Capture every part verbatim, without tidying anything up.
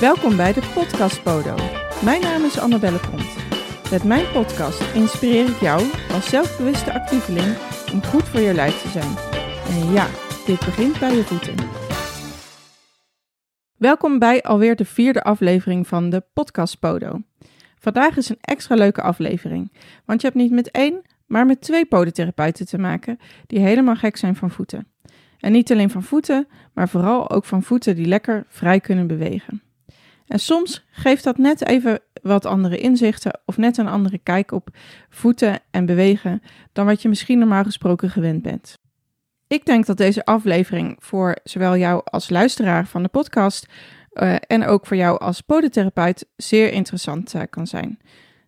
Welkom bij de Podcast Podo. Mijn naam is Annabelle Pont. Met mijn podcast inspireer ik jou als zelfbewuste actieveling om goed voor je lijf te zijn. En ja, dit begint bij je voeten. Welkom bij alweer de vierde aflevering van de Podcast Podo. Vandaag is een extra leuke aflevering, want je hebt niet met één, maar met twee podotherapeuten te maken die helemaal gek zijn van voeten. En niet alleen van voeten, maar vooral ook van voeten die lekker vrij kunnen bewegen. En soms geeft dat net even wat andere inzichten of net een andere kijk op voeten en bewegen dan wat je misschien normaal gesproken gewend bent. Ik denk dat deze aflevering voor zowel jou als luisteraar van de podcast uh, en ook voor jou als podotherapeut zeer interessant uh, kan zijn.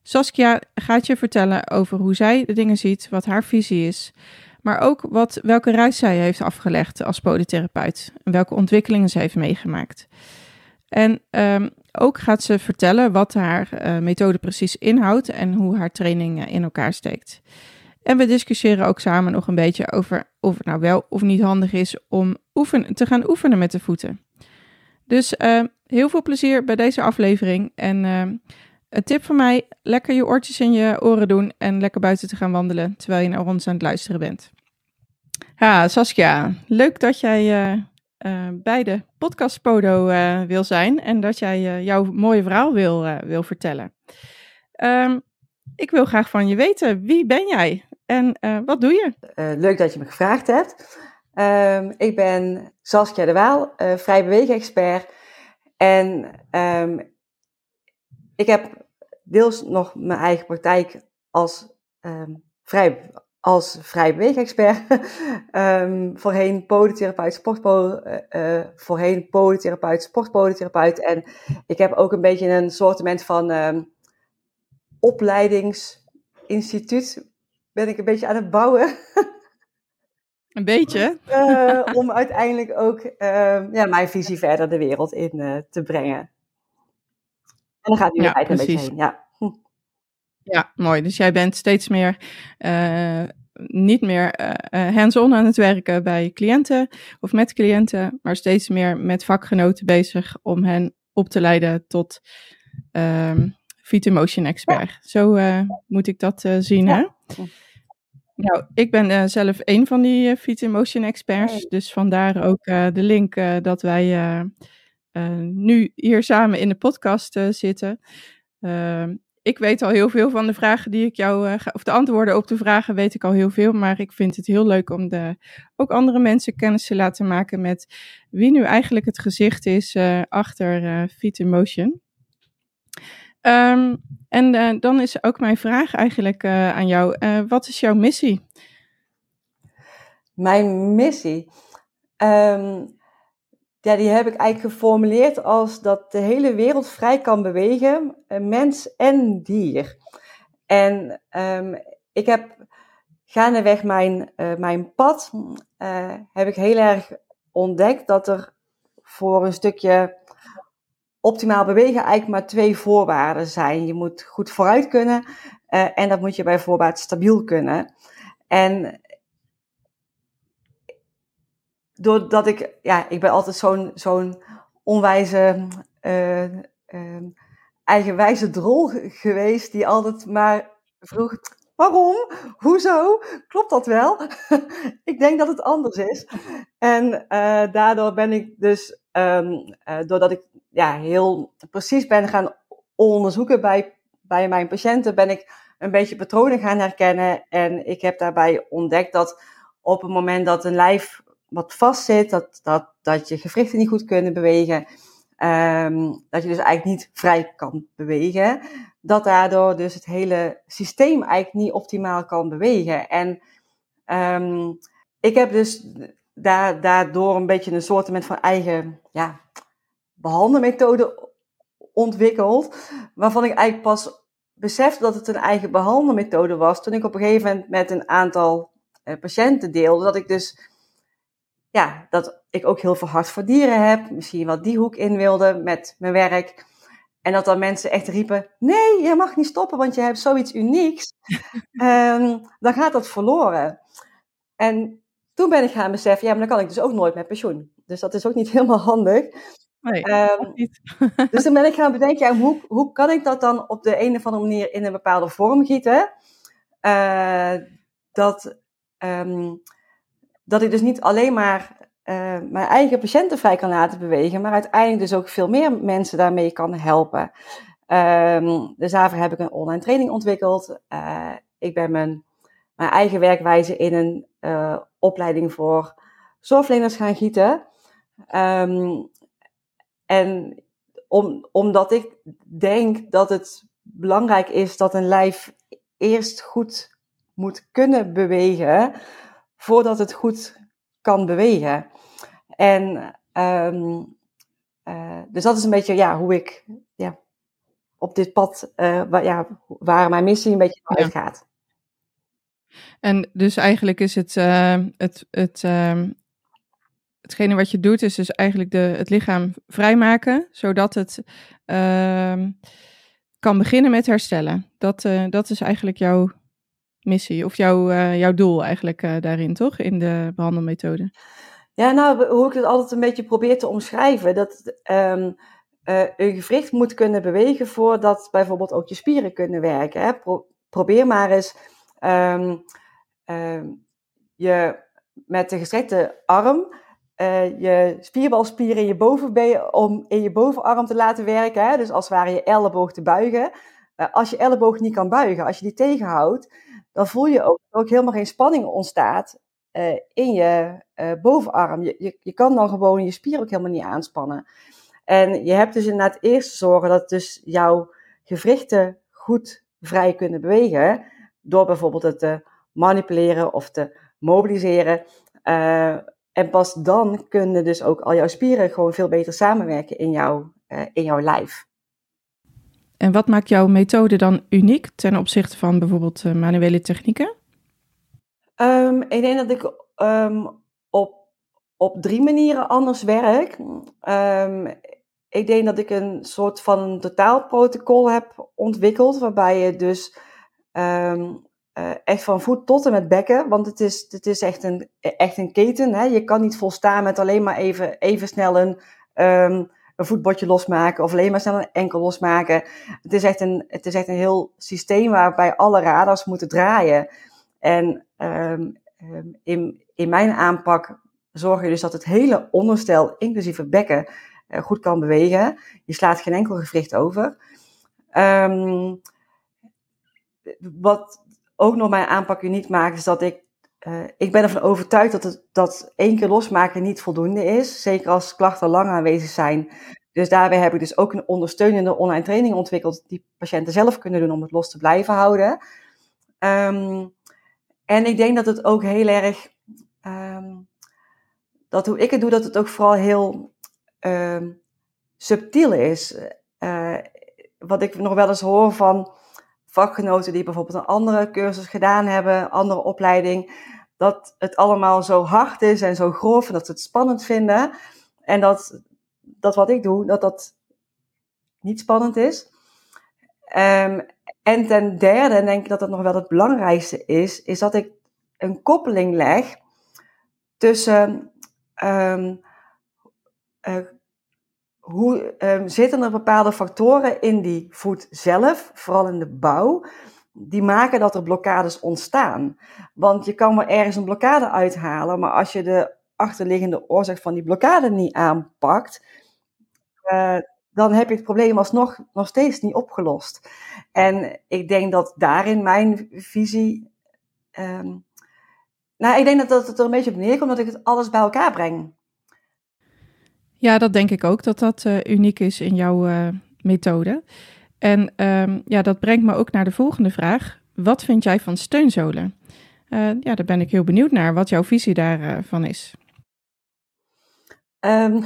Saskia gaat je vertellen over hoe zij de dingen ziet, wat haar visie is, maar ook wat, welke reis zij heeft afgelegd als podotherapeut en welke ontwikkelingen zij heeft meegemaakt. En um, ook gaat ze vertellen wat haar uh, methode precies inhoudt en hoe haar training uh, in elkaar steekt. En we discussiëren ook samen nog een beetje over of het nou wel of niet handig is om oefen- te gaan oefenen met de voeten. Dus uh, heel veel plezier bij deze aflevering. En uh, een tip van mij, lekker je oortjes in je oren doen en lekker buiten te gaan wandelen terwijl je naar ons aan het luisteren bent. Ha, Saskia, leuk dat jij... Uh... Uh, bij de Podcast Podo uh, wil zijn en dat jij uh, jouw mooie verhaal wil, uh, wil vertellen. Um, ik wil graag van je weten, wie ben jij en uh, wat doe je? Uh, leuk dat je me gevraagd hebt. Um, ik ben Saskia de Waal, uh, Vrij Bewegen Expert. En um, ik heb deels nog mijn eigen praktijk als um, vrij Als vrij beweegexpert, um, voorheen podotherapeut, sportpo, uh, voorheen podotherapeut, sportpodotherapeut. En ik heb ook een beetje een soortement van um, opleidingsinstituut. Ben ik een beetje aan het bouwen. Een beetje? uh, om uiteindelijk ook uh, ja, mijn visie verder de wereld in uh, te brengen. En dan gaat nu ja, een beetje heen, ja. Ja, mooi. Dus jij bent steeds meer, uh, niet meer uh, hands-on aan het werken bij cliënten of met cliënten, maar steeds meer met vakgenoten bezig om hen op te leiden tot um, Feet in Motion Expert. Ja. Zo uh, moet ik dat uh, zien, ja. Hè? Nou, ik ben uh, zelf een van die uh, Feet in Motion Experts, hey. Dus vandaar ook uh, de link uh, dat wij uh, uh, nu hier samen in de podcast uh, zitten. Uh, Ik weet al heel veel van de vragen die ik jou, uh, of de antwoorden op de vragen weet ik al heel veel. Maar ik vind het heel leuk om de, ook andere mensen kennis te laten maken met wie nu eigenlijk het gezicht is uh, achter uh, Feet in Motion. Um, en uh, dan is ook mijn vraag eigenlijk uh, aan jou. Uh, wat is jouw missie? Mijn missie? Um, ja, die heb ik eigenlijk geformuleerd als dat de hele wereld vrij kan bewegen, mens en dier. En um, ik heb gaandeweg mijn, uh, mijn pad, uh, heb ik heel erg ontdekt dat er voor een stukje optimaal bewegen eigenlijk maar twee voorwaarden zijn. Je moet goed vooruit kunnen uh, en dat moet je bij voorbaat stabiel kunnen. En doordat ik, ja, ik ben altijd zo'n, zo'n onwijze, uh, uh, eigenwijze drol geweest die altijd maar vroeg, waarom? Hoezo? Klopt dat wel? Ik denk dat het anders is. En uh, daardoor ben ik dus, um, uh, doordat ik ja, heel precies ben gaan onderzoeken bij, bij mijn patiënten, ben ik een beetje patronen gaan herkennen. En ik heb daarbij ontdekt dat op het moment dat een lijf wat vastzit, dat, dat, dat je gewrichten niet goed kunnen bewegen, um, dat je dus eigenlijk niet vrij kan bewegen, dat daardoor dus het hele systeem eigenlijk niet optimaal kan bewegen. En um, ik heb dus da- daardoor een beetje een soortement van eigen ja, behandelmethode ontwikkeld, waarvan ik eigenlijk pas besefte dat het een eigen behandelmethode was, toen ik op een gegeven moment met een aantal uh, patiënten deelde, dat ik dus ja, dat ik ook heel veel hart voor dieren heb. Misschien wel die hoek in wilde met mijn werk. En dat dan mensen echt riepen, nee, je mag niet stoppen, want je hebt zoiets unieks. um, dan gaat dat verloren. En toen ben ik gaan beseffen, ja, maar dan kan ik dus ook nooit met pensioen. Dus dat is ook niet helemaal handig. Nee, um, niet. Dus dan ben ik gaan bedenken, ja, hoe, hoe kan ik dat dan op de een of andere manier in een bepaalde vorm gieten? Uh, dat, um, dat ik dus niet alleen maar uh, mijn eigen patiënten vrij kan laten bewegen, maar uiteindelijk dus ook veel meer mensen daarmee kan helpen. Um, dus daarvoor heb ik een online training ontwikkeld. Uh, ik ben mijn, mijn eigen werkwijze in een uh, opleiding voor zorgverleners gaan gieten. Um, en om, omdat ik denk dat het belangrijk is dat een lijf eerst goed moet kunnen bewegen, voordat het goed kan bewegen. En um, uh, dus dat is een beetje ja, hoe ik ja, op dit pad, uh, waar, ja, waar mijn missie een beetje ja. uitgaat. En dus eigenlijk is het, uh, het, het uh, hetgene wat je doet, is dus eigenlijk de, het lichaam vrijmaken, zodat het uh, kan beginnen met herstellen. Dat, uh, dat is eigenlijk jouw missie, of jouw, uh, jouw doel eigenlijk uh, daarin, toch? In de behandelmethode. Ja, nou, hoe ik het altijd een beetje probeer te omschrijven, dat um, uh, je gewricht moet kunnen bewegen voordat bijvoorbeeld ook je spieren kunnen werken. Hè? Pro- probeer maar eens um, um, je met de gestrekte arm Uh, je spierbalspier in je bovenbeen om in je bovenarm te laten werken. Hè? Dus als het ware je elleboog te buigen. Uh, als je elleboog niet kan buigen, als je die tegenhoudt, dan voel je ook dat er ook helemaal geen spanning ontstaat uh, in je uh, bovenarm. Je, je, je kan dan gewoon je spier ook helemaal niet aanspannen. En je hebt dus inderdaad eerst zorgen dat dus jouw gewrichten goed vrij kunnen bewegen. Door bijvoorbeeld het te manipuleren of te mobiliseren. Uh, En pas dan kunnen dus ook al jouw spieren gewoon veel beter samenwerken in jouw, uh, in jouw lijf. En wat maakt jouw methode dan uniek ten opzichte van bijvoorbeeld uh, manuele technieken? Um, ik denk dat ik um, op, op drie manieren anders werk. Um, ik denk dat ik een soort van totaalprotocol heb ontwikkeld, waarbij je dus Um, Uh, echt van voet tot en met bekken, want het is, het is echt, een, echt een keten. Hè? Je kan niet volstaan met alleen maar even, even snel een, um, een voetbordje losmaken of alleen maar snel een enkel losmaken. Het is echt een, het is echt een heel systeem waarbij alle radars moeten draaien. En um, in, in mijn aanpak zorg je dus dat het hele onderstel, inclusief het bekken, uh, goed kan bewegen. Je slaat geen enkel gewricht over. Um, wat ook nog mijn aanpak uniek maakt, is dat ik, uh, ik ben ervan overtuigd dat, het, dat één keer losmaken niet voldoende is. Zeker als klachten lang aanwezig zijn. Dus daarbij heb ik dus ook een ondersteunende online training ontwikkeld die patiënten zelf kunnen doen om het los te blijven houden. Um, en ik denk dat het ook heel erg, um, dat hoe ik het doe, dat het ook vooral heel um, subtiel is. Uh, wat ik nog wel eens hoor van vakgenoten die bijvoorbeeld een andere cursus gedaan hebben, andere opleiding, dat het allemaal zo hard is en zo grof en dat ze het spannend vinden. En dat, dat wat ik doe, dat dat niet spannend is. Um, en ten derde denk ik dat dat nog wel het belangrijkste is, is dat ik een koppeling leg tussen um, uh, Hoe um, zitten er bepaalde factoren in die voet zelf, vooral in de bouw, die maken dat er blokkades ontstaan. Want je kan wel ergens een blokkade uithalen, maar als je de achterliggende oorzaak van die blokkade niet aanpakt, uh, dan heb je het probleem alsnog nog steeds niet opgelost. En ik denk dat daarin mijn visie, Um, nou, ik denk dat, dat het er een beetje op neerkomt dat ik het alles bij elkaar breng. Ja, dat denk ik ook, dat dat uh, uniek is in jouw uh, methode. En um, ja, dat brengt me ook naar de volgende vraag. Wat vind jij van steunzolen? Uh, ja, daar ben ik heel benieuwd naar, wat jouw visie daarvan uh, is. Um,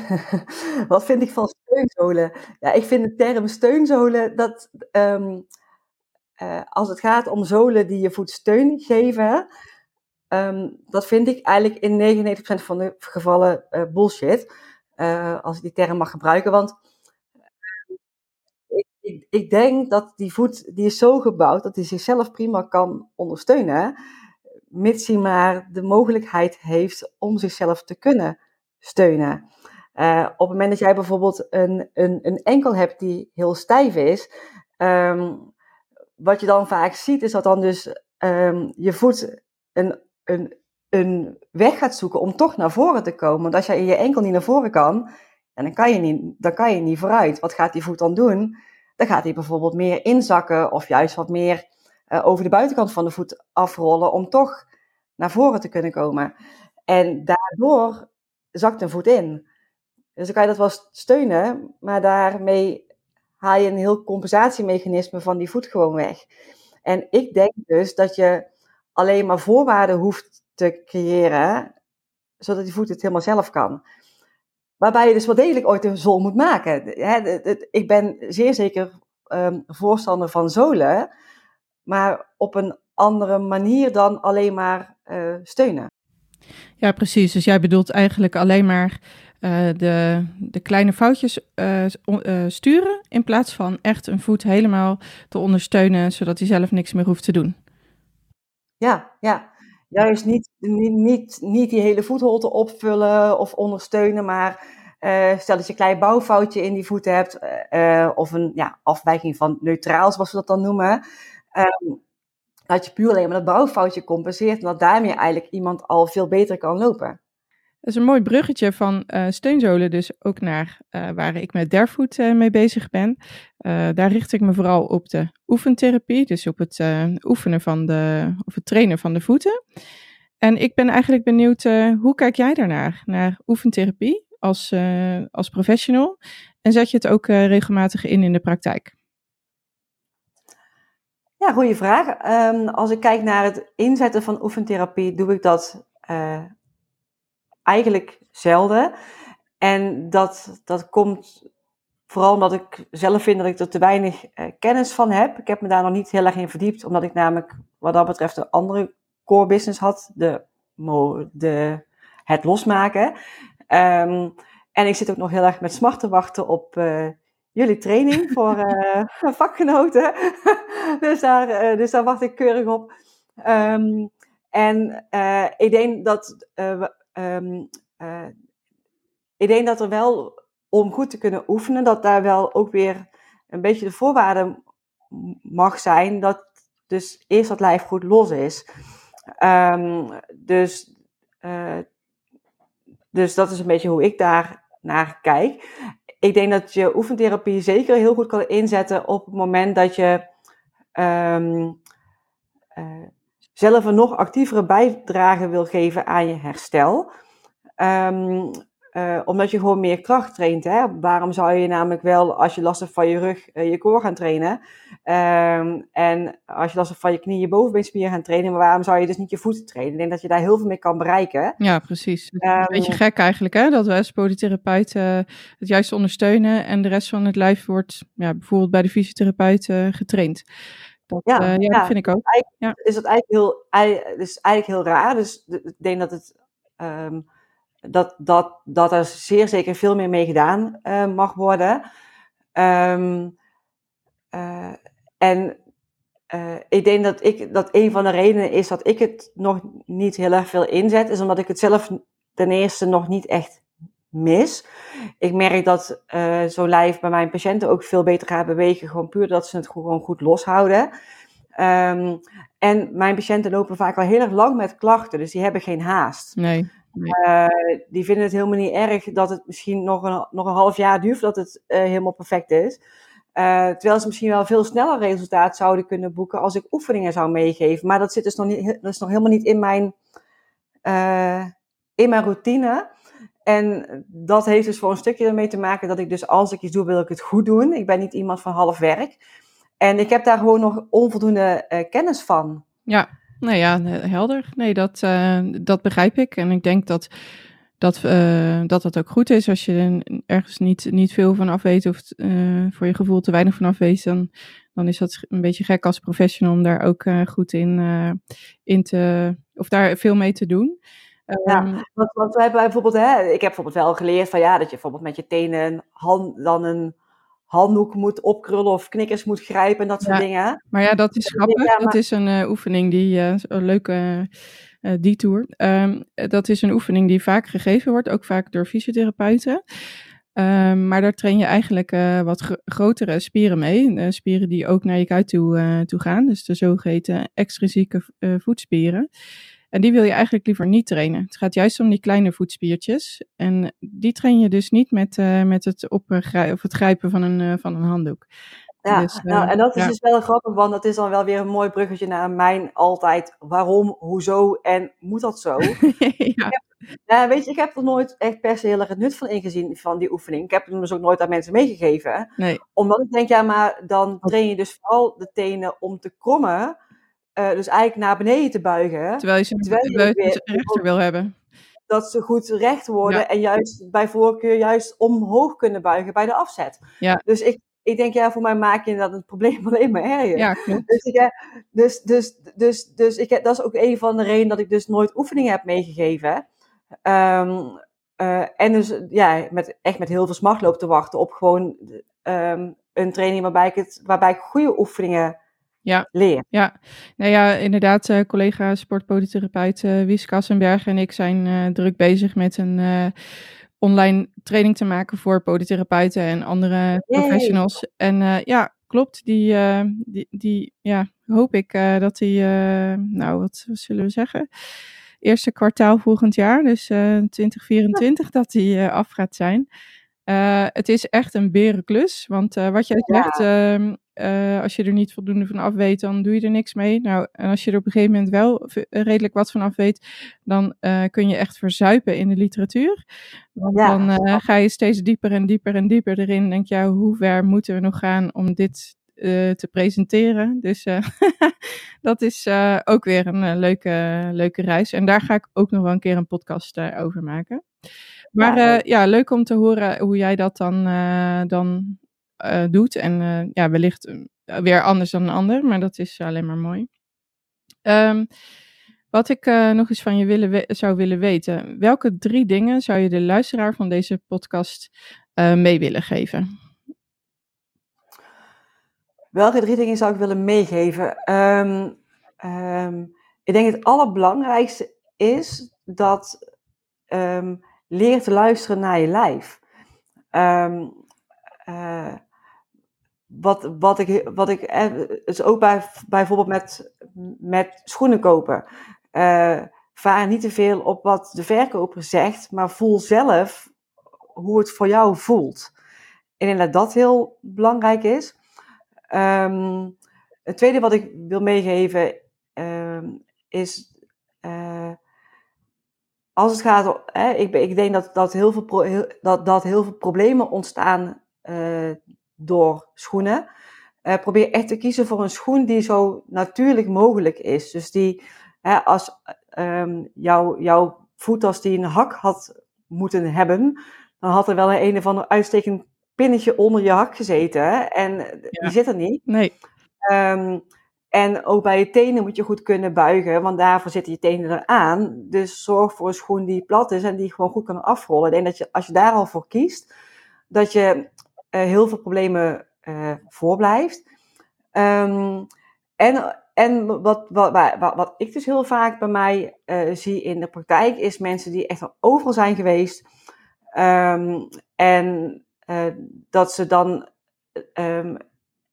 wat vind ik van steunzolen? Ja, ik vind de term steunzolen, dat um, uh, als het gaat om zolen die je voet steun geven, um, dat vind ik eigenlijk in negenennegentig procent van de gevallen uh, bullshit. Uh, als ik die term mag gebruiken, want ik, ik, ik denk dat die voet, die is zo gebouwd dat hij zichzelf prima kan ondersteunen, mits hij maar de mogelijkheid heeft om zichzelf te kunnen steunen. Uh, op het moment dat jij bijvoorbeeld een, een, een enkel hebt die heel stijf is, um, wat je dan vaak ziet is dat dan dus um, je voet een, een, een weg gaat zoeken om toch naar voren te komen. Want als jij in je enkel niet naar voren kan, en dan, kan je niet, dan kan je niet vooruit. Wat gaat die voet dan doen? Dan gaat hij bijvoorbeeld meer inzakken of juist wat meer uh, over de buitenkant van de voet afrollen om toch naar voren te kunnen komen. En daardoor zakt een voet in. Dus dan kan je dat wel steunen, maar daarmee haal je een heel compensatiemechanisme van die voet gewoon weg. En ik denk dus dat je alleen maar voorwaarden hoeft te creëren, zodat die voet het helemaal zelf kan. Waarbij je dus wel degelijk ooit een zool moet maken. Ik ben zeer zeker voorstander van zolen, maar op een andere manier dan alleen maar steunen. Ja, precies. Dus jij bedoelt eigenlijk alleen maar uh, de, de kleine foutjes uh, uh, sturen, in plaats van echt een voet helemaal te ondersteunen, zodat hij zelf niks meer hoeft te doen. Ja, ja. Juist niet, niet, niet, niet die hele voetholte opvullen of ondersteunen, maar uh, stel dat je een klein bouwfoutje in die voet hebt, uh, of een ja, afwijking van neutraal, zoals we dat dan noemen, um, dat je puur alleen maar dat bouwfoutje compenseert en dat daarmee eigenlijk iemand al veel beter kan lopen. Dat is een mooi bruggetje van uh, steunzolen dus ook naar uh, waar ik met DerVoet uh, mee bezig ben. Uh, daar richt ik me vooral op de oefentherapie, dus op het uh, oefenen van de, of het trainen van de voeten. En ik ben eigenlijk benieuwd, uh, hoe kijk jij daarnaar, naar oefentherapie als, uh, als professional? En zet je het ook uh, regelmatig in in de praktijk? Ja, goede vraag. Um, als ik kijk naar het inzetten van oefentherapie, doe ik dat uh, eigenlijk zelden. En dat, dat komt vooral omdat ik zelf vind dat ik er te weinig uh, kennis van heb. Ik heb me daar nog niet heel erg in verdiept, omdat ik namelijk wat dat betreft een andere core business had, de, de, het losmaken. Um, en ik zit ook nog heel erg met smart te wachten op Uh, jullie training voor uh, vakgenoten. dus, daar, uh, dus daar wacht ik keurig op. Um, en uh, ik denk dat Uh, um, uh, ik denk dat er wel, om goed te kunnen oefenen, dat daar wel ook weer een beetje de voorwaarde mag zijn, dat dus eerst dat lijf goed los is. Um, dus, uh, dus dat is een beetje hoe ik daar naar kijk. Ik denk dat je oefentherapie zeker heel goed kan inzetten op het moment dat je um, uh, zelf een nog actievere bijdrage wil geven aan je herstel. Um, uh, omdat je gewoon meer kracht traint. Hè? Waarom zou je namelijk wel, als je last hebt van je rug, uh, je core gaan trainen? Um, en als je last hebt van je knie, je bovenbeenspier gaan trainen. Maar waarom zou je dus niet je voeten trainen? Ik denk dat je daar heel veel mee kan bereiken. Ja, precies. Um, een beetje gek eigenlijk, hè? Dat we als podotherapeuten uh, het juist ondersteunen. En de rest van het lijf wordt ja, bijvoorbeeld bij de fysiotherapeut uh, getraind. Dat, ja, uh, ja, ja, dat vind ik ook. Ja. Is dat eigenlijk heel, is eigenlijk heel raar. Dus ik denk dat het Um, Dat, dat, dat er zeer zeker veel meer mee gedaan uh, mag worden. Um, uh, en uh, ik denk dat, ik, dat een van de redenen is dat ik het nog niet heel erg veel inzet, is omdat ik het zelf ten eerste nog niet echt mis. Ik merk dat uh, zo'n lijf bij mijn patiënten ook veel beter gaat bewegen, gewoon puur dat ze het gewoon goed loshouden. Um, en mijn patiënten lopen vaak al heel erg lang met klachten, dus die hebben geen haast. Nee. Uh, die vinden het helemaal niet erg dat het misschien nog een, nog een half jaar duurt voordat het uh, helemaal perfect is. Uh, terwijl ze misschien wel veel sneller resultaat zouden kunnen boeken als ik oefeningen zou meegeven. Maar dat zit dus nog, niet, dat is nog helemaal niet in mijn, uh, in mijn routine. En dat heeft dus voor een stukje ermee te maken dat ik dus als ik iets doe, wil ik het goed doen. Ik ben niet iemand van half werk. En ik heb daar gewoon nog onvoldoende uh, kennis van. Ja. Nou ja, helder. Nee, dat, uh, dat begrijp ik. En ik denk dat dat, uh, dat dat ook goed is. Als je ergens niet, niet veel van af weet of uh, voor je gevoel te weinig van af weet, dan, dan is dat een beetje gek als professional om daar ook uh, goed in, uh, in te, of daar veel mee te doen. Ja, want, want wij bijvoorbeeld, hè, ik heb bijvoorbeeld wel geleerd van ja, dat je bijvoorbeeld met je tenen hand, dan een handdoek moet opkrullen of knikkers moet grijpen en dat soort ja. dingen. Maar ja, dat is grappig. Ja, maar... Dat is een uh, oefening die, uh, een leuke uh, detour. Um, dat is een oefening die vaak gegeven wordt, ook vaak door fysiotherapeuten. Um, maar daar train je eigenlijk uh, wat gr- grotere spieren mee. Uh, spieren die ook naar je kuit toe, uh, toe gaan. Dus de zogeheten extrinsieke uh, voetspieren. En die wil je eigenlijk liever niet trainen. Het gaat juist om die kleine voetspiertjes. En die train je dus niet met, uh, met het, op, uh, of het grijpen van een, uh, van een handdoek. Ja, dus, uh, nou, en dat is ja. dus wel grappig, want dat is dan wel weer een mooi bruggetje naar mijn altijd waarom, hoezo en moet dat zo? ja. Uh, weet je, ik heb er nooit echt per se heel erg het nut van ingezien van die oefening. Ik heb het dus ook nooit aan mensen meegegeven. Nee. Omdat ik denk, ja, maar dan train je dus vooral de tenen om te krommen. Uh, dus eigenlijk naar beneden te buigen. Terwijl je ze terwijl je weer, rechter wil hebben. Dat ze goed recht worden ja. en juist bij voorkeur juist omhoog kunnen buigen bij de afzet. Ja. Dus ik, ik denk, ja, voor mij maak je inderdaad het probleem alleen maar erger. Ja, klopt. Dus, ik, dus, dus, dus, dus ik, dat is ook een van de redenen dat ik dus nooit oefeningen heb meegegeven. Um, uh, en dus ja, met, echt met heel veel smacht loop te wachten op gewoon um, een training waarbij ik, het, waarbij ik goede oefeningen ja. leer. Ja, nou ja, inderdaad, uh, collega sportpodotherapeut uh, Wies Cassenberg en ik zijn uh, druk bezig met een uh, online training te maken voor podotherapeuten en andere Yay. professionals. En uh, ja, klopt, die, uh, die, die ja, hoop ik uh, dat die, uh, nou wat, wat zullen we zeggen... eerste kwartaal volgend jaar, dus uh, twintig vierentwintig, dat die uh, af gaat zijn. Uh, het is echt een berenklus, want uh, wat jij zegt, ja. uh, uh, als je er niet voldoende van af weet, dan doe je er niks mee. Nou, en als je er op een gegeven moment wel v- redelijk wat van af weet, dan uh, kun je echt verzuipen in de literatuur. Want ja. dan uh, ga je steeds dieper en dieper en dieper erin. Denk je, ja, hoe ver moeten we nog gaan om dit Uh, te presenteren. Dus uh, dat is uh, ook weer een uh, leuke, uh, leuke reis. En daar ga ik ook nog wel een keer een podcast uh, over maken. Maar ja, uh, ja, leuk om te horen hoe jij dat dan, uh, dan uh, doet. En uh, ja, wellicht weer anders dan een ander. Maar dat is alleen maar mooi. Um, wat ik uh, nog eens van je willen we- zou willen weten. Welke drie dingen zou je de luisteraar van deze podcast uh, mee willen geven? Welke drie dingen zou ik willen meegeven? Um, um, ik denk het allerbelangrijkste is dat um, leer te luisteren naar je lijf. Um, uh, wat, wat ik, wat ik eh, dus ook bij, bijvoorbeeld met, met schoenen kopen. Uh, vaar niet te veel op wat de verkoper zegt, maar voel zelf hoe het voor jou voelt. En ik denk dat dat heel belangrijk is. Um, het tweede wat ik wil meegeven um, is, uh, als het gaat om, hè, ik, ik denk dat, dat, heel veel pro, heel, dat, dat heel veel problemen ontstaan uh, door schoenen. Uh, probeer echt te kiezen voor een schoen die zo natuurlijk mogelijk is. Dus die, hè, als um, jou, jouw voet, als die een hak had moeten hebben, dan had er wel een, een of ander uitstekend pinnetje onder je hak gezeten en die ja. zit er niet. Nee. Um, en ook bij je tenen moet je goed kunnen buigen, want daarvoor zitten je tenen eraan. Dus zorg voor een schoen die plat is en die gewoon goed kan afrollen. Ik denk dat je, als je daar al voor kiest, dat je uh, heel veel problemen uh, voorblijft. Um, en en wat, wat, wat, wat ik dus heel vaak bij mij uh, zie in de praktijk, is mensen die echt al overal zijn geweest. Um, en Uh, dat ze dan um,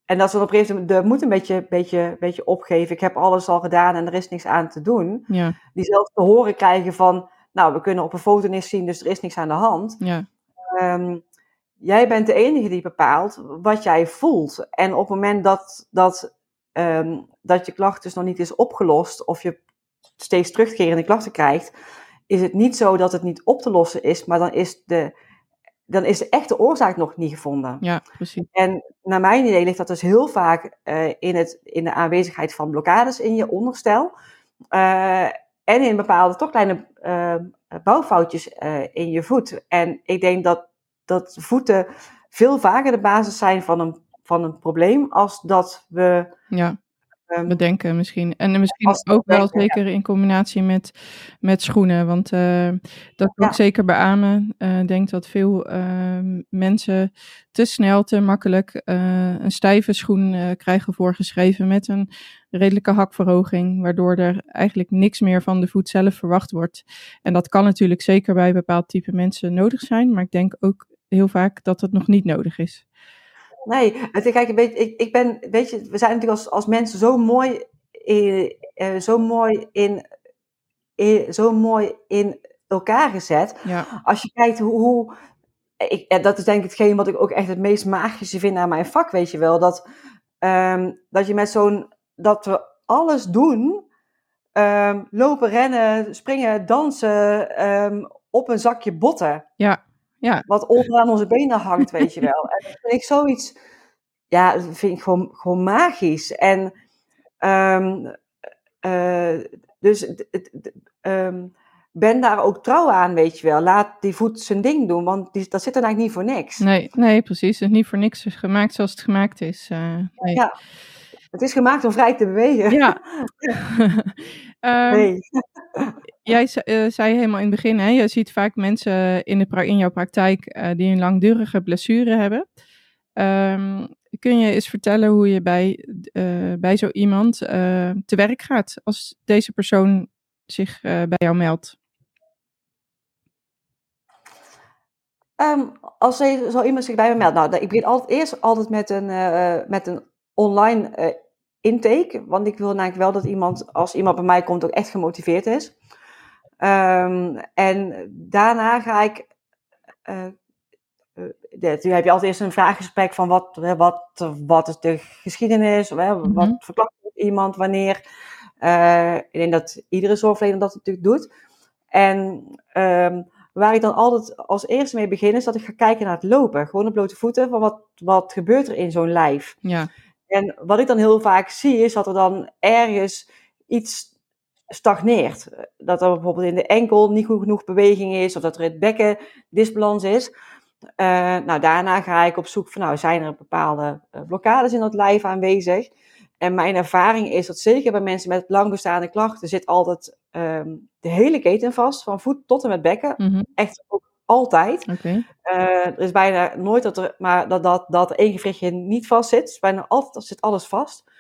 en dat ze dan op een gegeven moment de moed een beetje, beetje, beetje opgeven. Ik heb alles al gedaan en er is niks aan te doen. Ja. Die zelf te horen krijgen van, nou, we kunnen op een foto niks zien, dus er is niks aan de hand. Ja. Um, jij bent de enige die bepaalt wat jij voelt. En op het moment dat, dat, um, dat je klacht dus nog niet is opgelost, of je steeds terugkerende klachten krijgt, is het niet zo dat het niet op te lossen is, maar dan is de... dan is de echte oorzaak nog niet gevonden. Ja, precies. En naar mijn idee ligt dat dus heel vaak uh, in, het, in de aanwezigheid van blokkades in je onderstel. Uh, en in bepaalde toch kleine uh, bouwfoutjes uh, in je voet. En ik denk dat, dat voeten veel vaker de basis zijn van een, van een probleem, als dat we ja. um, bedenken misschien. En misschien ook wel denken, zeker ja. in combinatie met, met schoenen. Want uh, dat ja. ook zeker beamen. Ik uh, denk dat veel uh, mensen te snel, te makkelijk uh, een stijve schoen uh, krijgen voorgeschreven met een redelijke hakverhoging, waardoor er eigenlijk niks meer van de voet zelf verwacht wordt. En dat kan natuurlijk zeker bij bepaald type mensen nodig zijn, maar ik denk ook heel vaak dat het nog niet nodig is. Nee, kijk, ik, ik ben, weet je, we zijn natuurlijk als, als mensen zo mooi in, eh, zo mooi in, in, zo mooi in elkaar gezet. Ja. Als je kijkt hoe, hoe ik, dat is denk ik hetgeen wat ik ook echt het meest magische vind aan mijn vak, weet je wel, dat, um, dat je met zo'n dat we alles doen, um, lopen, rennen, springen, dansen, um, op een zakje botten. Ja, ja. Wat onderaan onze benen hangt, weet je wel. En dat vind ik zoiets, ja, dat vind ik gewoon, gewoon magisch. En um, uh, dus d- d- um, ben daar ook trouw aan, weet je wel. Laat die voet zijn ding doen, want die, dat zit er eigenlijk niet voor niks. Nee, nee, precies. Het is niet voor niks gemaakt zoals het gemaakt is. Uh, nee. Ja. Het is gemaakt om vrij te bewegen. Ja. um, nee. Jij uh, zei helemaal in het begin, hè, je ziet vaak mensen in, de pra- in jouw praktijk uh, die een langdurige blessure hebben. Um, kun je eens vertellen hoe je bij, uh, bij zo iemand uh, te werk gaat als deze persoon zich uh, bij jou meldt? Um, als ze, zo iemand zich bij me meldt? Nou, ik begin altijd, eerst altijd met een, uh, met een online uh, intake, want ik wil eigenlijk wel dat iemand, als iemand bij mij komt, ook echt gemotiveerd is. Um, en daarna ga ik, uh, uh, dit, nu heb je altijd eerst een vraaggesprek van wat, wat, wat is de geschiedenis, of, uh, mm-hmm. wat verklaart iemand, wanneer. Uh, ik denk dat iedere zorgverlener dat natuurlijk doet. En um, waar ik dan altijd als eerste mee begin, is dat ik ga kijken naar het lopen. Gewoon op blote voeten, van wat, wat gebeurt er in zo'n lijf? Ja. En wat ik dan heel vaak zie, is dat er dan ergens iets stagneert. Dat er bijvoorbeeld in de enkel niet goed genoeg beweging is, of dat er in het bekken disbalans is. Uh, nou, daarna ga ik op zoek van, nou, zijn er bepaalde blokkades in dat lijf aanwezig? En mijn ervaring is dat zeker bij mensen met lang bestaande klachten zit altijd um, de hele keten vast, van voet tot en met bekken. Mm-hmm. Echt ook altijd. Okay. Uh, er is bijna nooit dat er, maar dat, dat, dat er één gewrichtje niet vast zit. Dus bijna altijd zit alles vast.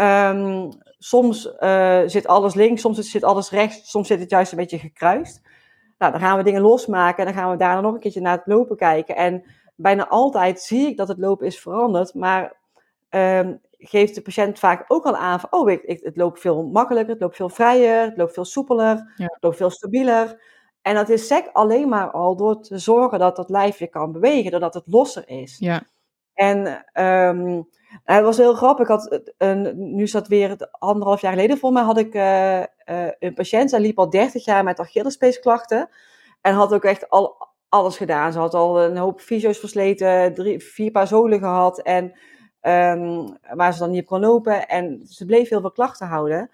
Um, soms uh, zit alles links, soms zit alles rechts, soms zit het juist een beetje gekruist. Nou, dan gaan we dingen losmaken en dan gaan we daarna nog een keertje naar het lopen kijken. En bijna altijd zie ik dat het lopen is veranderd, maar Um, geeft de patiënt vaak ook al aan van, oh, ik, ik, het loopt veel makkelijker, het loopt veel vrijer, het loopt veel soepeler, ja. het loopt veel stabieler. En dat is sec alleen maar al door te zorgen dat dat lijf weer kan bewegen, doordat het losser is. Ja. En um, het was heel grappig, ik had een, nu is dat weer anderhalf jaar geleden voor mij, had ik uh, uh, een patiënt, zij liep al dertig jaar met Achillespeesklachten en had ook echt al alles gedaan. Ze had al een hoop fysio's versleten, drie, vier paar zolen gehad en Um, waar ze dan niet op kon lopen. En ze bleef heel veel klachten houden.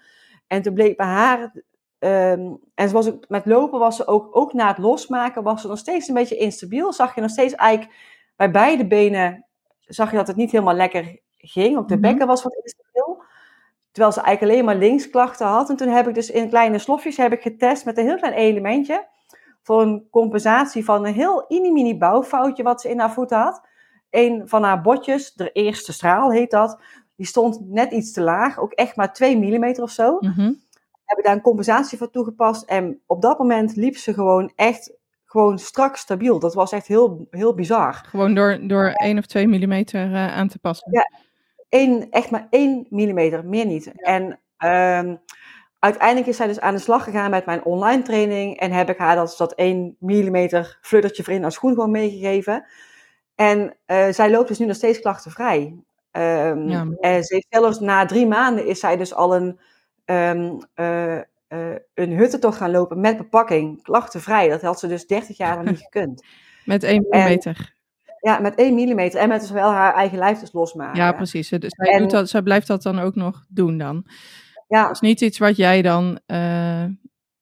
En toen bleek bij haar, um, en ze was ook, met lopen was ze ook, ook na het losmaken, was ze nog steeds een beetje instabiel. Zag je nog steeds eigenlijk bij beide benen, zag je dat het niet helemaal lekker ging. Ook de mm-hmm. bekken was wat instabiel. Terwijl ze eigenlijk alleen maar links klachten had. En toen heb ik dus in kleine slofjes heb ik getest met een heel klein elementje. Voor een compensatie van een heel mini-mini bouwfoutje wat ze in haar voet had. Een van haar botjes, de eerste straal heet dat, die stond net iets te laag, ook echt maar twee millimeter of zo. Mm-hmm. Heb ik daar een compensatie voor toegepast en op dat moment liep ze gewoon echt gewoon strak stabiel. Dat was echt heel, heel bizar. Gewoon door, door ja. één of twee millimeter uh, aan te passen? Ja, één, echt maar één millimeter, meer niet. Ja. En um, uiteindelijk is zij dus aan de slag gegaan met mijn online training en heb ik haar dat, dat één millimeter fluttertje voor in haar schoen gewoon meegegeven. En uh, zij loopt dus nu nog steeds klachtenvrij. Um, ja. En ze heeft zelfs na drie maanden is zij dus al een, um, uh, uh, een huttentocht gaan lopen met bepakking. Klachtenvrij, dat had ze dus dertig jaar nog niet gekund. Met één millimeter. En, ja, met één millimeter. En met dus wel haar eigen lijf dus losmaken. Ja, precies. Dus zij, en, doet dat, zij blijft dat dan ook nog doen dan. Ja. Dat is niet iets wat jij dan Uh...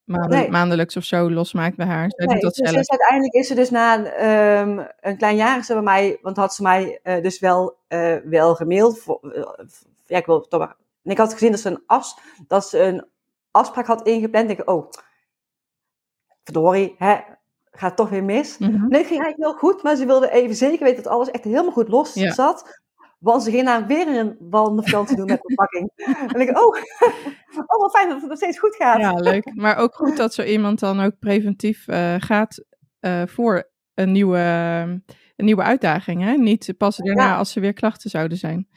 Maandel, nee. maandelijks of zo losmaakt bij haar. Zij nee, doet dat dus zelf. Is, uiteindelijk is ze dus na um, een klein jaar ze bij mij, want had ze mij uh, dus wel, uh, wel gemaild. Voor, uh, ja, ik wil toch maar En ik had gezien dat ze een, as, dat ze een afspraak had ingepland. Ik dacht, oh, verdorie, hè, gaat toch weer mis. Mm-hmm. Nee, het ging eigenlijk heel goed, maar ze wilde even zeker weten dat alles echt helemaal goed los ja. zat. Want ze ging daar weer een wandelvakantie doen met verpakking. En ik dacht, oh, oh, wat fijn dat het nog steeds goed gaat. Ja, leuk. Maar ook goed dat zo iemand dan ook preventief uh, gaat uh, voor een nieuwe, een nieuwe uitdaging. Hè? Niet pas daarna ja. als er weer klachten zouden zijn.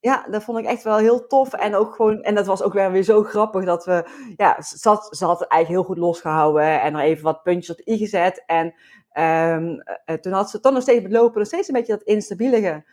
Ja, dat vond ik echt wel heel tof. En ook gewoon, en dat was ook weer, weer zo grappig dat we... Ja, ze had, ze had het eigenlijk heel goed losgehouden. En er even wat puntjes op de i gezet. En um, toen had ze toch nog steeds belopen. Nog steeds een beetje dat instabiele.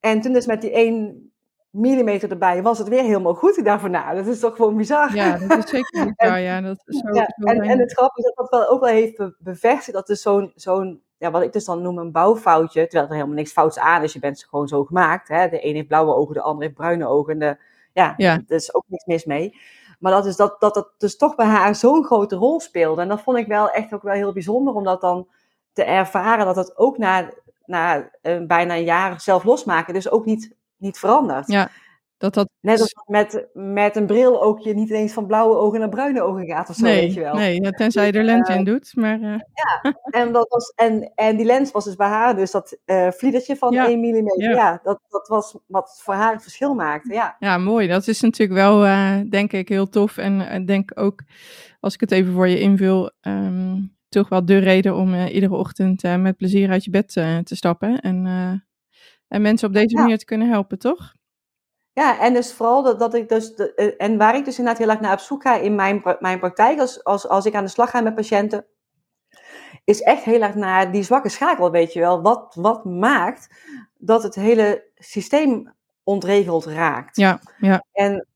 En toen dus met die één millimeter erbij was het weer helemaal goed daarvoor na. Dat is toch gewoon bizar. Ja, dat is zeker bizar. en, ja, dat is zo, ja, en, en het grappige is dat dat wel ook wel heeft bevestigd. Dat is zo'n... zo'n Ja, wat ik dus dan noem een bouwfoutje, terwijl er helemaal niks fouts aan is. Je bent ze gewoon zo gemaakt. Hè? De een heeft blauwe ogen, de ander heeft bruine ogen. En de, ja, ja, er is ook niks mis mee. Maar dat is dat, dat dat dus toch bij haar zo'n grote rol speelde. En dat vond ik wel echt ook wel heel bijzonder om dat dan te ervaren. Dat dat ook na, na een, bijna een jaar zelf losmaken dus ook niet, niet verandert. Ja, dat dat... Net als met, met een bril ook je niet eens van blauwe ogen naar bruine ogen gaat of zo, nee, weet je wel. Nee, tenzij je er lens uh, in doet, maar... Uh... Ja, en, dat was, en, en die lens was dus bij haar dus dat uh, vliedertje van ja. één millimeter. Ja, ja dat, dat was wat voor haar het verschil maakte, ja. Ja, mooi. Dat is natuurlijk wel, uh, denk ik, heel tof. En uh, denk ook, als ik het even voor je invul, um, toch wel de reden om uh, iedere ochtend uh, met plezier uit je bed uh, te stappen. En, uh, en mensen op deze ja. manier te kunnen helpen, toch? Ja, en dus vooral dat, dat ik dus, de, en waar ik dus inderdaad heel erg naar op zoek ga in mijn, mijn praktijk, als, als, als ik aan de slag ga met patiënten, is echt heel erg naar die zwakke schakel, weet je wel. Wat, wat maakt dat het hele systeem ontregeld raakt. Ja, ja. En,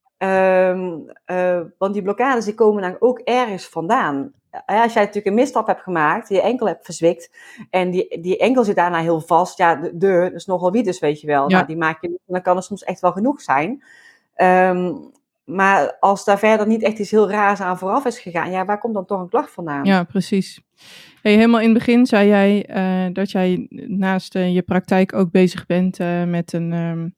um, uh, want die blokkades, die komen dan ook ergens vandaan. Als jij natuurlijk een misstap hebt gemaakt, je enkel hebt verzwikt, en die, die enkel zit daarna heel vast, ja, de, de is nogal wie dus, weet je wel. Ja. Nou, die maak je, dan kan het soms echt wel genoeg zijn. Um, maar als daar verder niet echt iets heel raars aan vooraf is gegaan, ja, waar komt dan toch een klacht vandaan? Ja, precies. Hey, helemaal in het begin zei jij uh, dat jij naast uh, je praktijk ook bezig bent uh, met een... Um,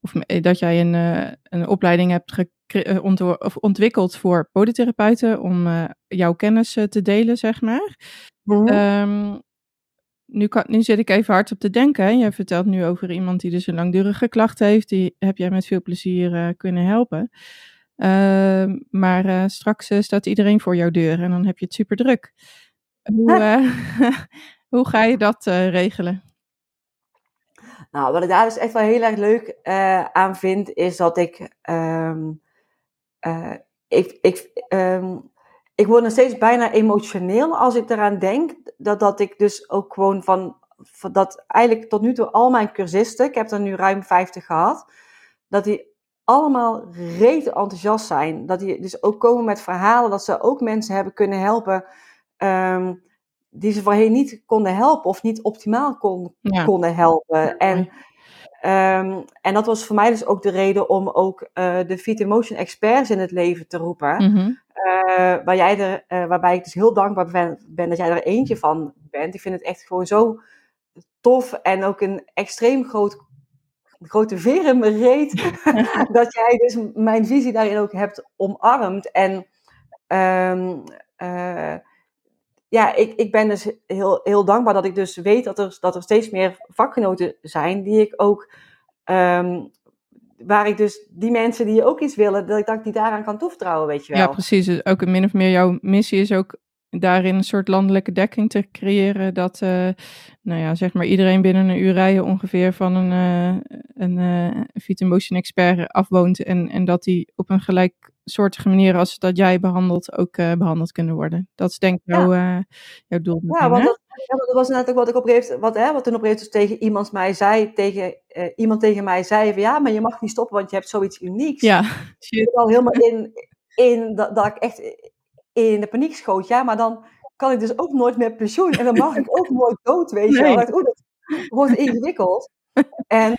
of dat jij een, uh, een opleiding hebt gekregen. Ontwo- of ontwikkeld voor podotherapeuten om uh, jouw kennis uh, te delen, zeg maar. Mm-hmm. Um, nu, kan, nu zit ik even hard op te denken. Hè. Je vertelt nu over iemand die dus een langdurige klacht heeft. Die heb jij met veel plezier uh, kunnen helpen. Uh, maar uh, straks uh, staat iedereen voor jouw deur en dan heb je het super druk. Hoe, uh, hoe ga je dat uh, regelen? Nou, wat ik daar dus echt wel heel erg leuk uh, aan vind, is dat ik... Um, Uh, ik, ik, um, ik word nog steeds bijna emotioneel als ik eraan denk dat, dat ik dus ook gewoon van, van dat eigenlijk tot nu toe al mijn cursisten, ik heb er nu ruim vijftig gehad, dat die allemaal reet enthousiast zijn, dat die dus ook komen met verhalen dat ze ook mensen hebben kunnen helpen um, die ze voorheen niet konden helpen of niet optimaal kon, ja. konden helpen en Um, en dat was voor mij dus ook de reden om ook uh, de Feet in Motion Experts in het leven te roepen. Mm-hmm. Uh, waar jij er, uh, waarbij ik dus heel dankbaar ben, ben dat jij er eentje van bent. Ik vind het echt gewoon zo tof en ook een extreem groot, grote veer in mijn reet. dat jij dus mijn visie daarin ook hebt omarmd. En um, uh, ja, ik, ik ben dus heel, heel dankbaar dat ik dus weet dat er, dat er steeds meer vakgenoten zijn die ik ook, um, waar ik dus die mensen die ook iets willen, dat ik, dat ik die daaraan kan toevertrouwen, weet je wel. Ja, precies. Dus ook min of meer jouw missie is ook daarin een soort landelijke dekking te creëren, dat, uh, nou ja, zeg maar iedereen binnen een uur rijden ongeveer van een, uh, een uh, Feet in Motion expert afwoont en, en dat die op een gelijk... soortige manieren als dat jij behandelt ook uh, behandeld kunnen worden. Dat is denk ik ja. jouw, uh, jouw doel. Ja, in, want dat, ja, dat was net ook wat ik op reeds, wat, hè, wat toen op reeds dus tegen iemand mij zei, tegen uh, iemand tegen mij zei van ja, maar je mag niet stoppen, want je hebt zoiets unieks. Ja, shit. Ik zit al helemaal in, in dat, dat ik echt in de paniek schoot. Ja, maar dan kan ik dus ook nooit meer pensioen en dan mag ik ook nooit dood, weet je. Nee. Dat, o, dat wordt ingewikkeld. en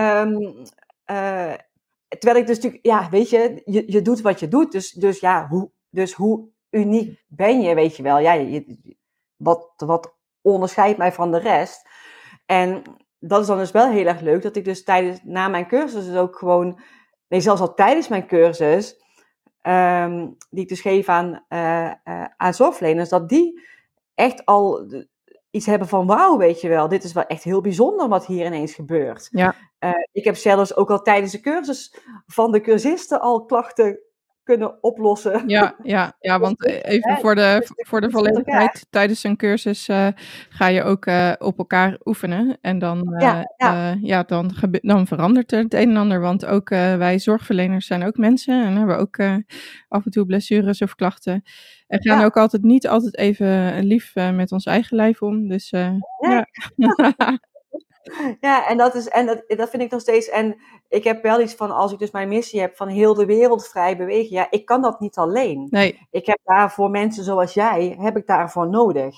um, uh, Terwijl ik dus natuurlijk, ja, weet je, je, je doet wat je doet. Dus, dus ja, hoe, dus hoe uniek ben je, weet je wel. Ja, je, wat, wat onderscheidt mij van de rest. En dat is dan dus wel heel erg leuk. Dat ik dus tijdens, na mijn cursus dus ook gewoon nee, zelfs al tijdens mijn cursus, um, die ik dus geef aan, uh, uh, aan zorgverleners, dat die echt al iets hebben van, wauw, weet je wel, dit is wel echt heel bijzonder wat hier ineens gebeurt. Ja. Uh, ik heb zelfs ook al tijdens de cursus van de cursisten al klachten kunnen oplossen. Ja, ja, ja, want even voor de, voor de volledigheid, tijdens een cursus uh, ga je ook uh, op elkaar oefenen. En dan, uh, ja, ja. Uh, ja, dan, gebe- dan verandert er het een en ander. Want ook uh, wij zorgverleners zijn ook mensen en hebben ook uh, af en toe blessures of klachten. En gaan ja. ook altijd niet altijd even lief uh, met ons eigen lijf om. Dus uh, ja. ja. Ja, en, dat, is, en dat, dat vind ik nog steeds. En ik heb wel iets van, als ik dus mijn missie heb van heel de wereld vrij bewegen. Ja, ik kan dat niet alleen. Nee. Ik heb daarvoor mensen zoals jij, heb ik daarvoor nodig.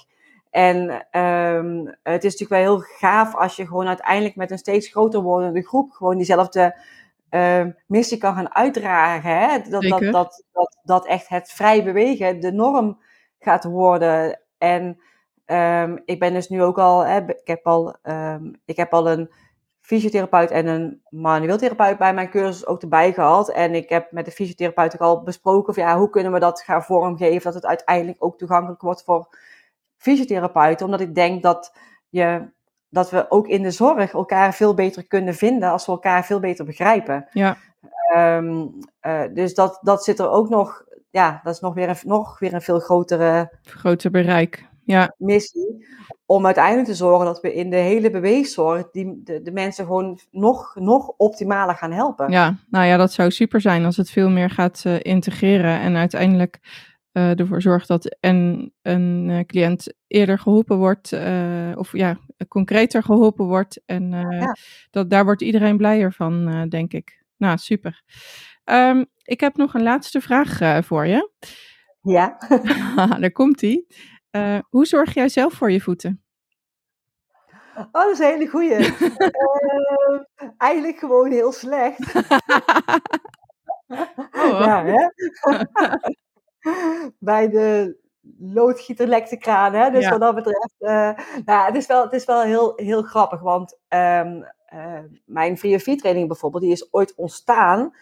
En um, het is natuurlijk wel heel gaaf als je gewoon uiteindelijk met een steeds groter wordende groep gewoon diezelfde uh, missie kan gaan uitdragen. Hè? Dat, dat, dat, dat, dat echt het vrij bewegen de norm gaat worden. En... Um, ik ben dus nu ook al, hè, ik, heb al um, ik heb al een fysiotherapeut en een manueel therapeut bij mijn cursus ook erbij gehad. En ik heb met de fysiotherapeut ook al besproken of ja, hoe kunnen we dat gaan vormgeven, dat het uiteindelijk ook toegankelijk wordt voor fysiotherapeuten. Omdat ik denk dat, je, dat we ook in de zorg elkaar veel beter kunnen vinden als we elkaar veel beter begrijpen. Ja. Um, uh, dus dat, dat zit er ook nog, ja, dat is nog weer een, nog weer een veel grotere... Groter bereik. Ja. Missie, om uiteindelijk te zorgen dat we in de hele beweegzorg die, de, de mensen gewoon nog, nog optimaler gaan helpen. Ja, nou ja, dat zou super zijn als het veel meer gaat uh, integreren en uiteindelijk uh, ervoor zorgt dat en, een uh, cliënt eerder geholpen wordt, uh, of ja, concreter geholpen wordt en uh, ja. dat, daar wordt iedereen blijer van, uh, denk ik. Nou, super. Um, ik heb nog een laatste vraag uh, voor je. Ja. Daar komt ie. Uh, hoe zorg jij zelf voor je voeten? Oh, dat is een hele goeie. uh, eigenlijk gewoon heel slecht. Oh, ja, hè? Bij de loodgieter lekt de kraan, hè? Dus ja. Wat dat betreft... Uh, nou, het is wel, het is wel heel, heel grappig, want um, uh, mijn Free Your Feet training bijvoorbeeld, die is ooit ontstaan...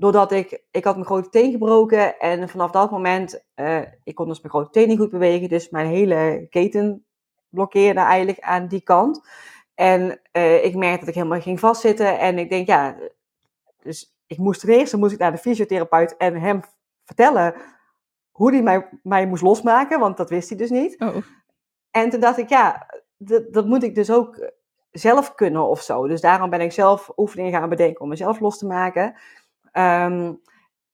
Doordat ik, ik had mijn grote teen gebroken en vanaf dat moment, uh, ik kon dus mijn grote teen niet goed bewegen. Dus mijn hele keten blokkeerde eigenlijk aan die kant. En uh, ik merkte dat ik helemaal ging vastzitten. En ik denk, ja, dus ik moest ten eerste moest ik naar de fysiotherapeut en hem vertellen hoe hij mij, mij moest losmaken. Want dat wist hij dus niet. Oh. En toen dacht ik, ja, dat, dat moet ik dus ook zelf kunnen of zo. Dus daarom ben ik zelf oefeningen gaan bedenken om mezelf los te maken. Um,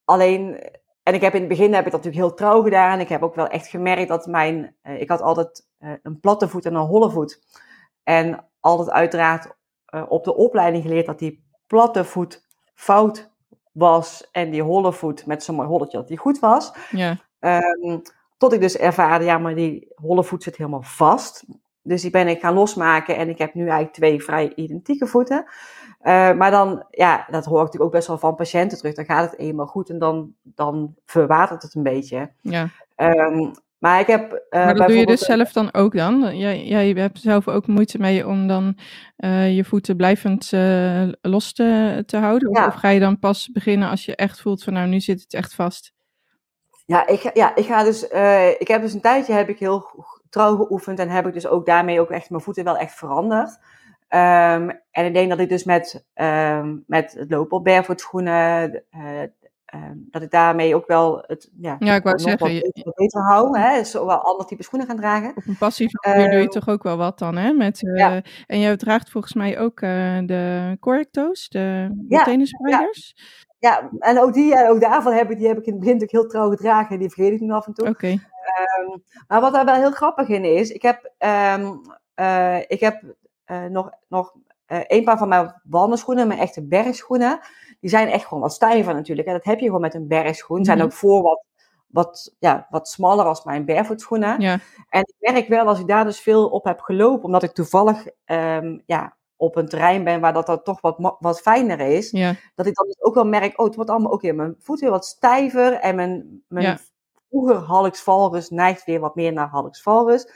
alleen, en ik heb in het begin heb ik dat natuurlijk heel trouw gedaan. Ik heb ook wel echt gemerkt dat mijn, uh, ik had altijd uh, een platte voet en een holle voet. En altijd uiteraard uh, op de opleiding geleerd dat die platte voet fout was. En die holle voet met zo'n mooi holletje dat die goed was. Ja. Um, tot ik dus ervaarde, ja maar die holle voet zit helemaal vast. Dus die ben ik gaan losmaken en ik heb nu eigenlijk twee vrij identieke voeten. Uh, maar dan, ja, dat hoor ik natuurlijk ook best wel van patiënten terug. Dan gaat het eenmaal goed en dan, dan verwatert het een beetje. Ja. Um, maar ik heb... Uh, maar dat doe je dus zelf dan ook dan? Jij, jij hebt zelf ook moeite mee om dan uh, je voeten blijvend uh, los te, te houden? Ja. Of ga je dan pas beginnen als je echt voelt van nou, nu zit het echt vast? Ja, ik, ja, ik ga dus... Uh, ik heb dus een tijdje heb ik heel trouw geoefend en heb ik dus ook daarmee ook echt mijn voeten wel echt veranderd. Um, en ik denk dat ik dus met, um, met het lopen op barefoot schoenen, uh, um, dat ik daarmee ook wel het ja, ja, ik wou nog zeggen, wat beter, beter hou. Hè? Dus wel ander type schoenen gaan dragen. Op een passieve manier um, doe je toch ook wel wat dan, hè? Met, uh, ja. En jij draagt volgens mij ook uh, de correcto's, de, de ja, tennisspreiders. Ja. ja, en ook die, ook daarvan heb ik, die heb ik in het begin natuurlijk heel trouw gedragen en die vergeet ik nu af en toe. Oké. Okay. Um, maar wat daar wel heel grappig in is, ik heb... Um, uh, ik heb Uh, nog, nog uh, een paar van mijn wandelschoenen, mijn echte bergschoenen. Die zijn echt gewoon wat stijver natuurlijk. Hè? Dat heb je gewoon met een bergschoen. Mm-hmm. Zijn ook voor wat, wat, ja, wat smaller als mijn barefootschoenen. Ja. En ik merk wel, als ik daar dus veel op heb gelopen, omdat ik toevallig um, ja, op een terrein ben waar dat dan toch wat, wat fijner is, ja. dat ik dan dus ook wel merk, oh, het wordt allemaal ook okay, weer mijn voet weer wat stijver en mijn, mijn ja. vroeger hallux valgus neigt weer wat meer naar hallux valgus.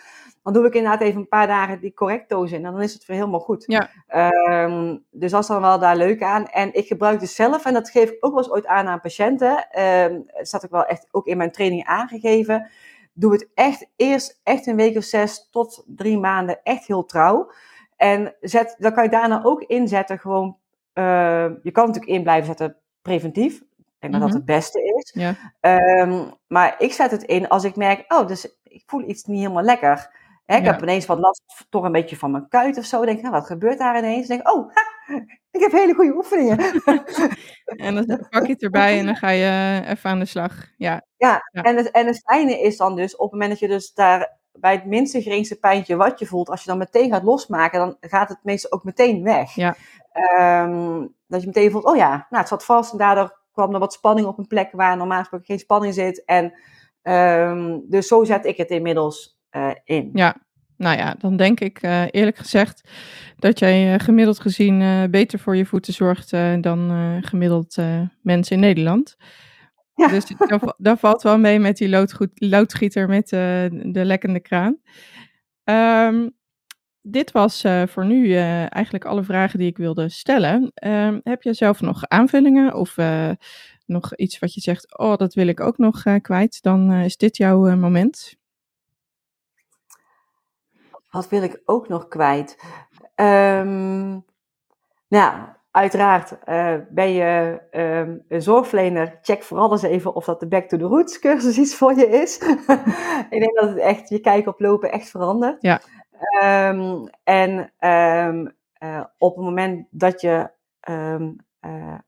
Dan doe ik inderdaad even een paar dagen die correcto's in. En dan is het weer helemaal goed. Ja. Um, dus dat is dan wel daar leuk aan. En ik gebruik dus zelf, en dat geef ik ook wel eens ooit aan aan patiënten. Um, dat had ik wel echt ook in mijn training aangegeven. Doe het echt eerst echt een week of zes tot drie maanden echt heel trouw. En zet, dan kan je daarna ook inzetten gewoon. Uh, je kan natuurlijk in blijven zetten preventief. Ik denk mm-hmm. dat dat het beste is. Ja. Um, maar ik zet het in als ik merk, oh, dus ik voel iets niet helemaal lekker. Hè, ik ja. heb ineens wat last, toch een beetje van mijn kuit of zo. Denk ik, nou, wat gebeurt daar ineens? Denk ik, oh, ha, ik heb hele goede oefeningen. En dan pak je het erbij en dan ga je even aan de slag. Ja, ja, ja. En, het, en het fijne is dan dus, op het moment dat je dus daar bij het minste geringste pijntje wat je voelt, als je dan meteen gaat losmaken, dan gaat het meestal ook meteen weg. Ja. Um, dat je meteen voelt, oh ja, nou, het zat vast en daardoor kwam er wat spanning op een plek waar normaal gesproken geen spanning zit. En um, dus zo zet ik het inmiddels uh, in. Ja, nou ja, dan denk ik uh, eerlijk gezegd dat jij uh, gemiddeld gezien uh, beter voor je voeten zorgt uh, dan uh, gemiddeld uh, mensen in Nederland. Ja. Dus dat, dat valt wel mee met die loodgoed, loodgieter met uh, de lekkende kraan. Um, Dit was uh, voor nu uh, eigenlijk alle vragen die ik wilde stellen. Uh, heb je zelf nog aanvullingen of uh, nog iets wat je zegt, oh, dat wil ik ook nog uh, kwijt, dan uh, is dit jouw uh, moment. Wat wil ik ook nog kwijt? Um, nou, uiteraard uh, ben je um, een zorgverlener. Check vooral eens even of dat de Back to the Roots cursus iets voor je is. Ik denk dat het echt je kijk op lopen echt verandert. Ja. Um, en um, uh, op het moment dat je um, uh,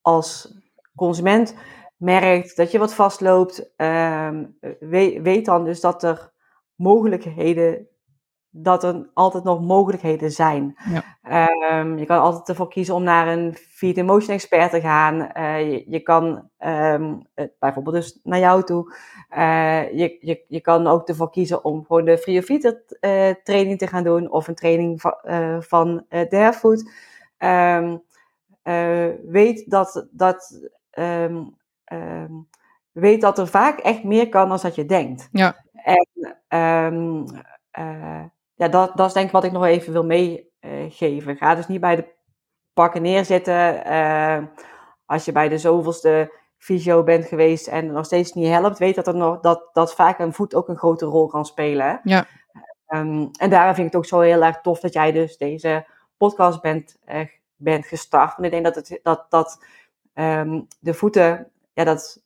als consument merkt dat je wat vastloopt, um, weet, weet dan dus dat er mogelijkheden, dat er altijd nog mogelijkheden zijn. Ja. Um, je kan altijd ervoor kiezen om naar een Feet in Motion Expert te gaan. Uh, je, je kan um, bijvoorbeeld dus naar jou toe. Uh, je, je, je kan ook ervoor kiezen om gewoon de Free Your Feet uh, training te gaan doen. Of een training van, uh, van uh, DerVoet. Um, uh, weet dat, dat, um, um, weet dat er vaak echt meer kan dan dat je denkt. Ja. En um, uh, ja, dat, dat is denk ik wat ik nog even wil meegeven. Uh, Ga dus niet bij de pakken neerzitten. Uh, als je bij de zoveelste fysio bent geweest en nog steeds niet helpt, weet dat er nog, dat, dat vaak een voet ook een grote rol kan spelen. Ja. Um, en daarom vind ik het ook zo heel erg tof dat jij dus deze podcast bent, uh, bent gestart. En ik denk dat, het, dat, dat um, de voeten, ja, dat,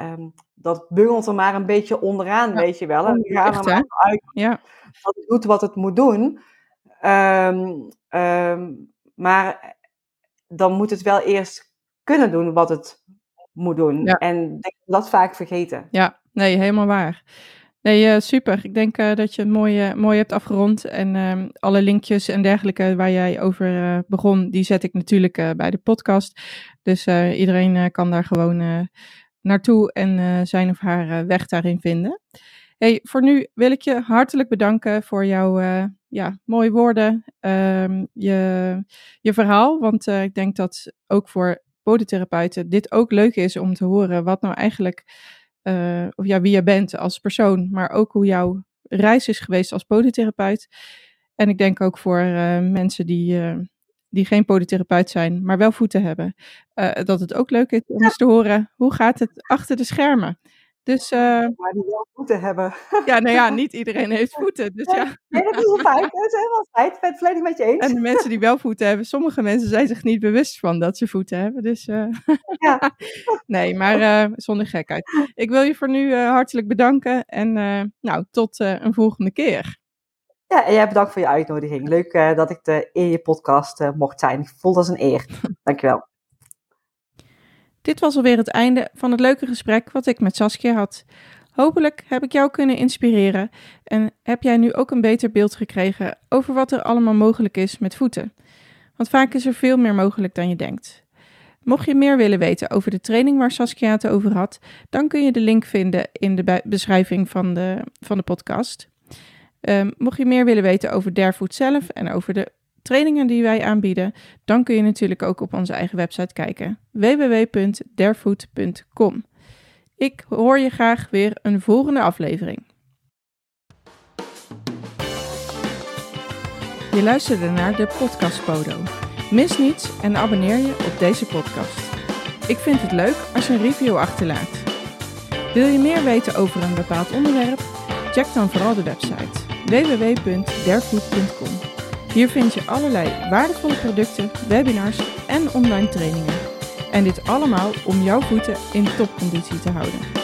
um, dat bungelt er maar een beetje onderaan, ja, weet je wel. En we gaan echt, er maar he? uit ja. dat het doet wat het moet doen. Um, um, maar dan moet het wel eerst kunnen doen wat het moet doen. Ja. En dat vaak vergeten. Ja, nee, helemaal waar. Nee, uh, super. Ik denk uh, dat je het mooi, uh, mooi hebt afgerond. En uh, alle linkjes en dergelijke waar jij over uh, begon, die zet ik natuurlijk uh, bij de podcast. Dus uh, iedereen uh, kan daar gewoon uh, naartoe en uh, zijn of haar uh, weg daarin vinden. Hey, voor nu wil ik je hartelijk bedanken voor jouw uh, ja, mooie woorden, um, je, je verhaal. Want uh, ik denk dat ook voor podotherapeuten dit ook leuk is om te horen wat nou eigenlijk, uh, of ja, wie je bent als persoon, maar ook hoe jouw reis is geweest als podotherapeut. En ik denk ook voor uh, mensen die, uh, die geen podotherapeut zijn, maar wel voeten hebben, uh, dat het ook leuk is om eens te horen, hoe gaat het achter de schermen? Dus, uh, maar die wel voeten hebben. Ja, nou ja, niet iedereen heeft voeten. Dus ja. Nee, dat is een feit. Dat is helemaal feit. Ik ben het volledig met je eens. En de mensen die wel voeten hebben, sommige mensen zijn zich niet bewust van dat ze voeten hebben. Dus uh, ja. Nee, maar uh, zonder gekheid. Ik wil je voor nu uh, hartelijk bedanken. En uh, nou, tot uh, een volgende keer. Ja, en jij bedankt voor je uitnodiging. Leuk uh, dat ik de, in je podcast uh, mocht zijn. Ik voel dat als een eer. Dankjewel. Dit was alweer het einde van het leuke gesprek wat ik met Saskia had. Hopelijk heb ik jou kunnen inspireren en heb jij nu ook een beter beeld gekregen over wat er allemaal mogelijk is met voeten. Want vaak is er veel meer mogelijk dan je denkt. Mocht je meer willen weten over de training waar Saskia het over had, dan kun je de link vinden in de be- beschrijving van de, van de podcast. Um, mocht je meer willen weten over DerVoet zelf en over de trainingen die wij aanbieden, dan kun je natuurlijk ook op onze eigen website kijken. w w w punt dervoet punt com. Ik hoor je graag weer een volgende aflevering. Je luisterde naar de Podcast Podo. Mis niets en abonneer je op deze podcast. Ik vind het leuk als je een review achterlaat. Wil je meer weten over een bepaald onderwerp? Check dan vooral de website w w w punt dervoet punt com. Hier vind je allerlei waardevolle producten, webinars en online trainingen. En dit allemaal om jouw voeten in topconditie te houden.